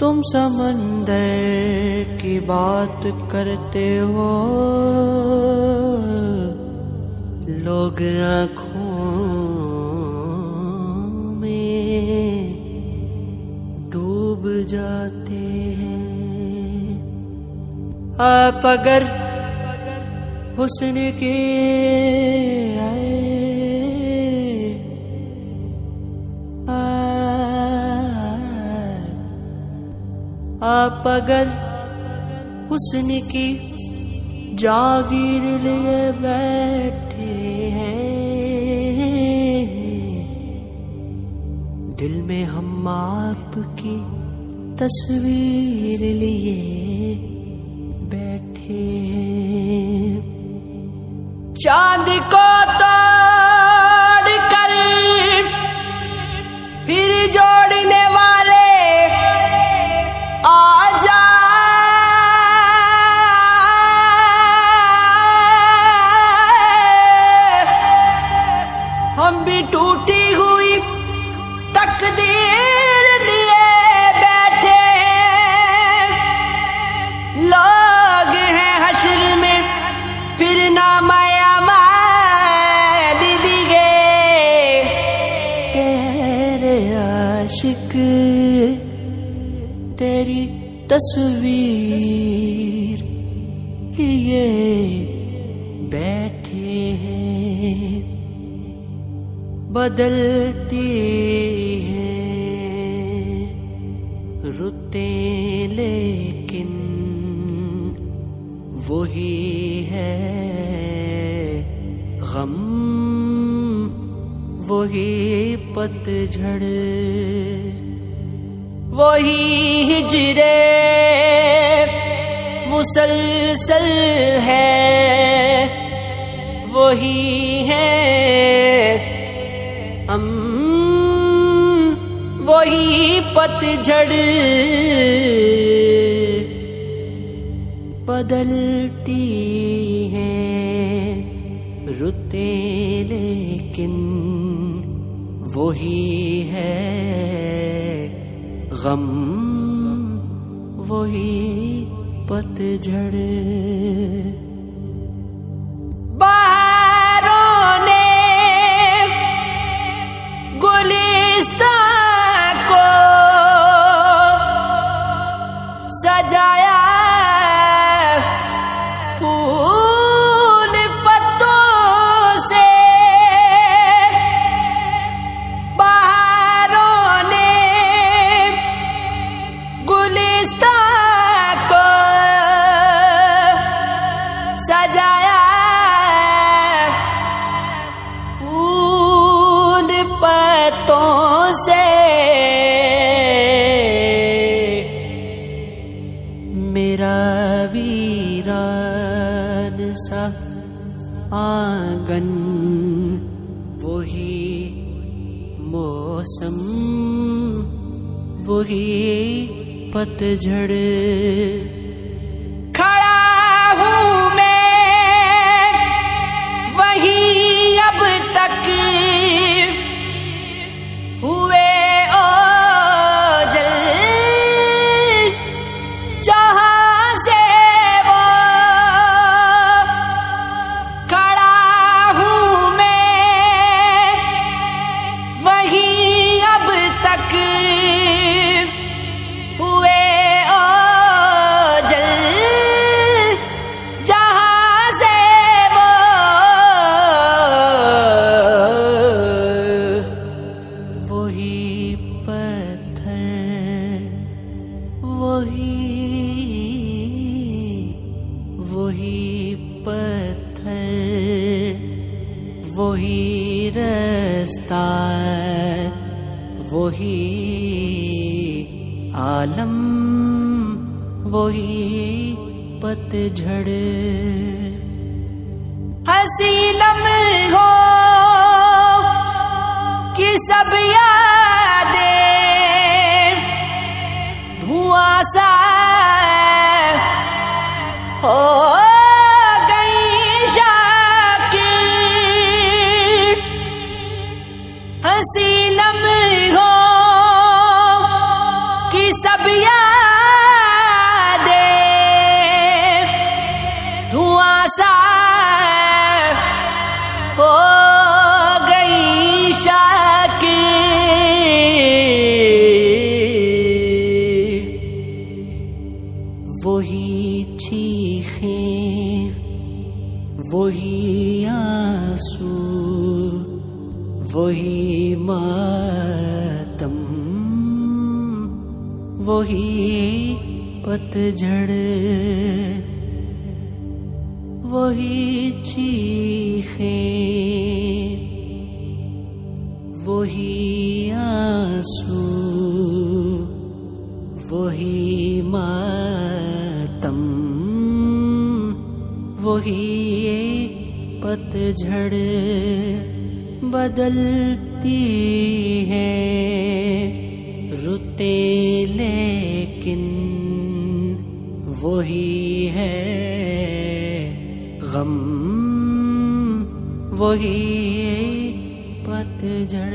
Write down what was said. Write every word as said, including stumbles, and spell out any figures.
तुम समंदर की बात करते हो, लोग आँखों में डूब जाते हैं। आप अगर हुस्न के आए, आप अगर हुस्न की जागीर लिए बैठे हैं, दिल में हम आपकी तस्वीर लिए बैठे हैं। चांद को तोड़ कर फिर जोड़ने वाले आ जा, हम भी टूटी हुई तकदीर लिए बैठे हैं। लोग हैं हश्र में फिर नामाया दीदी गे, आशिक तेरी तस्वीर ये बैठे हैं। बदलती हैं रुते लेकिन वही है गम, वही पतझड़, वही हिजरे मुसलसल है, वही है हम, वही पतझड़। बदलती हैं रुते लेकिन वही है गम, वही पतझड़। बाहरों ने गुलिस्तां को सजाया फूल पत्तों से, बाहरों ने गुलिस्तां को सजाया फूल पत्तों से। मेरा वीरान सा आंगन वही मौसम, वही पतझड़। खड़ा हूँ मैं वही अब तक हुए ओझल, जहाँ से वो खड़ा हूँ मैं वही अब तक वही रास्ता, वही आलम, वही पतझड़। हंसी लम्हों की सब यादें धुआं सा हो हो कि सब या वही आंसू वही मातम वही पतझड़ वही चीखें वही आंसू वही मातम वही पतझड़ बदलती है रुते लेकिन वही है गम वही पतझड़।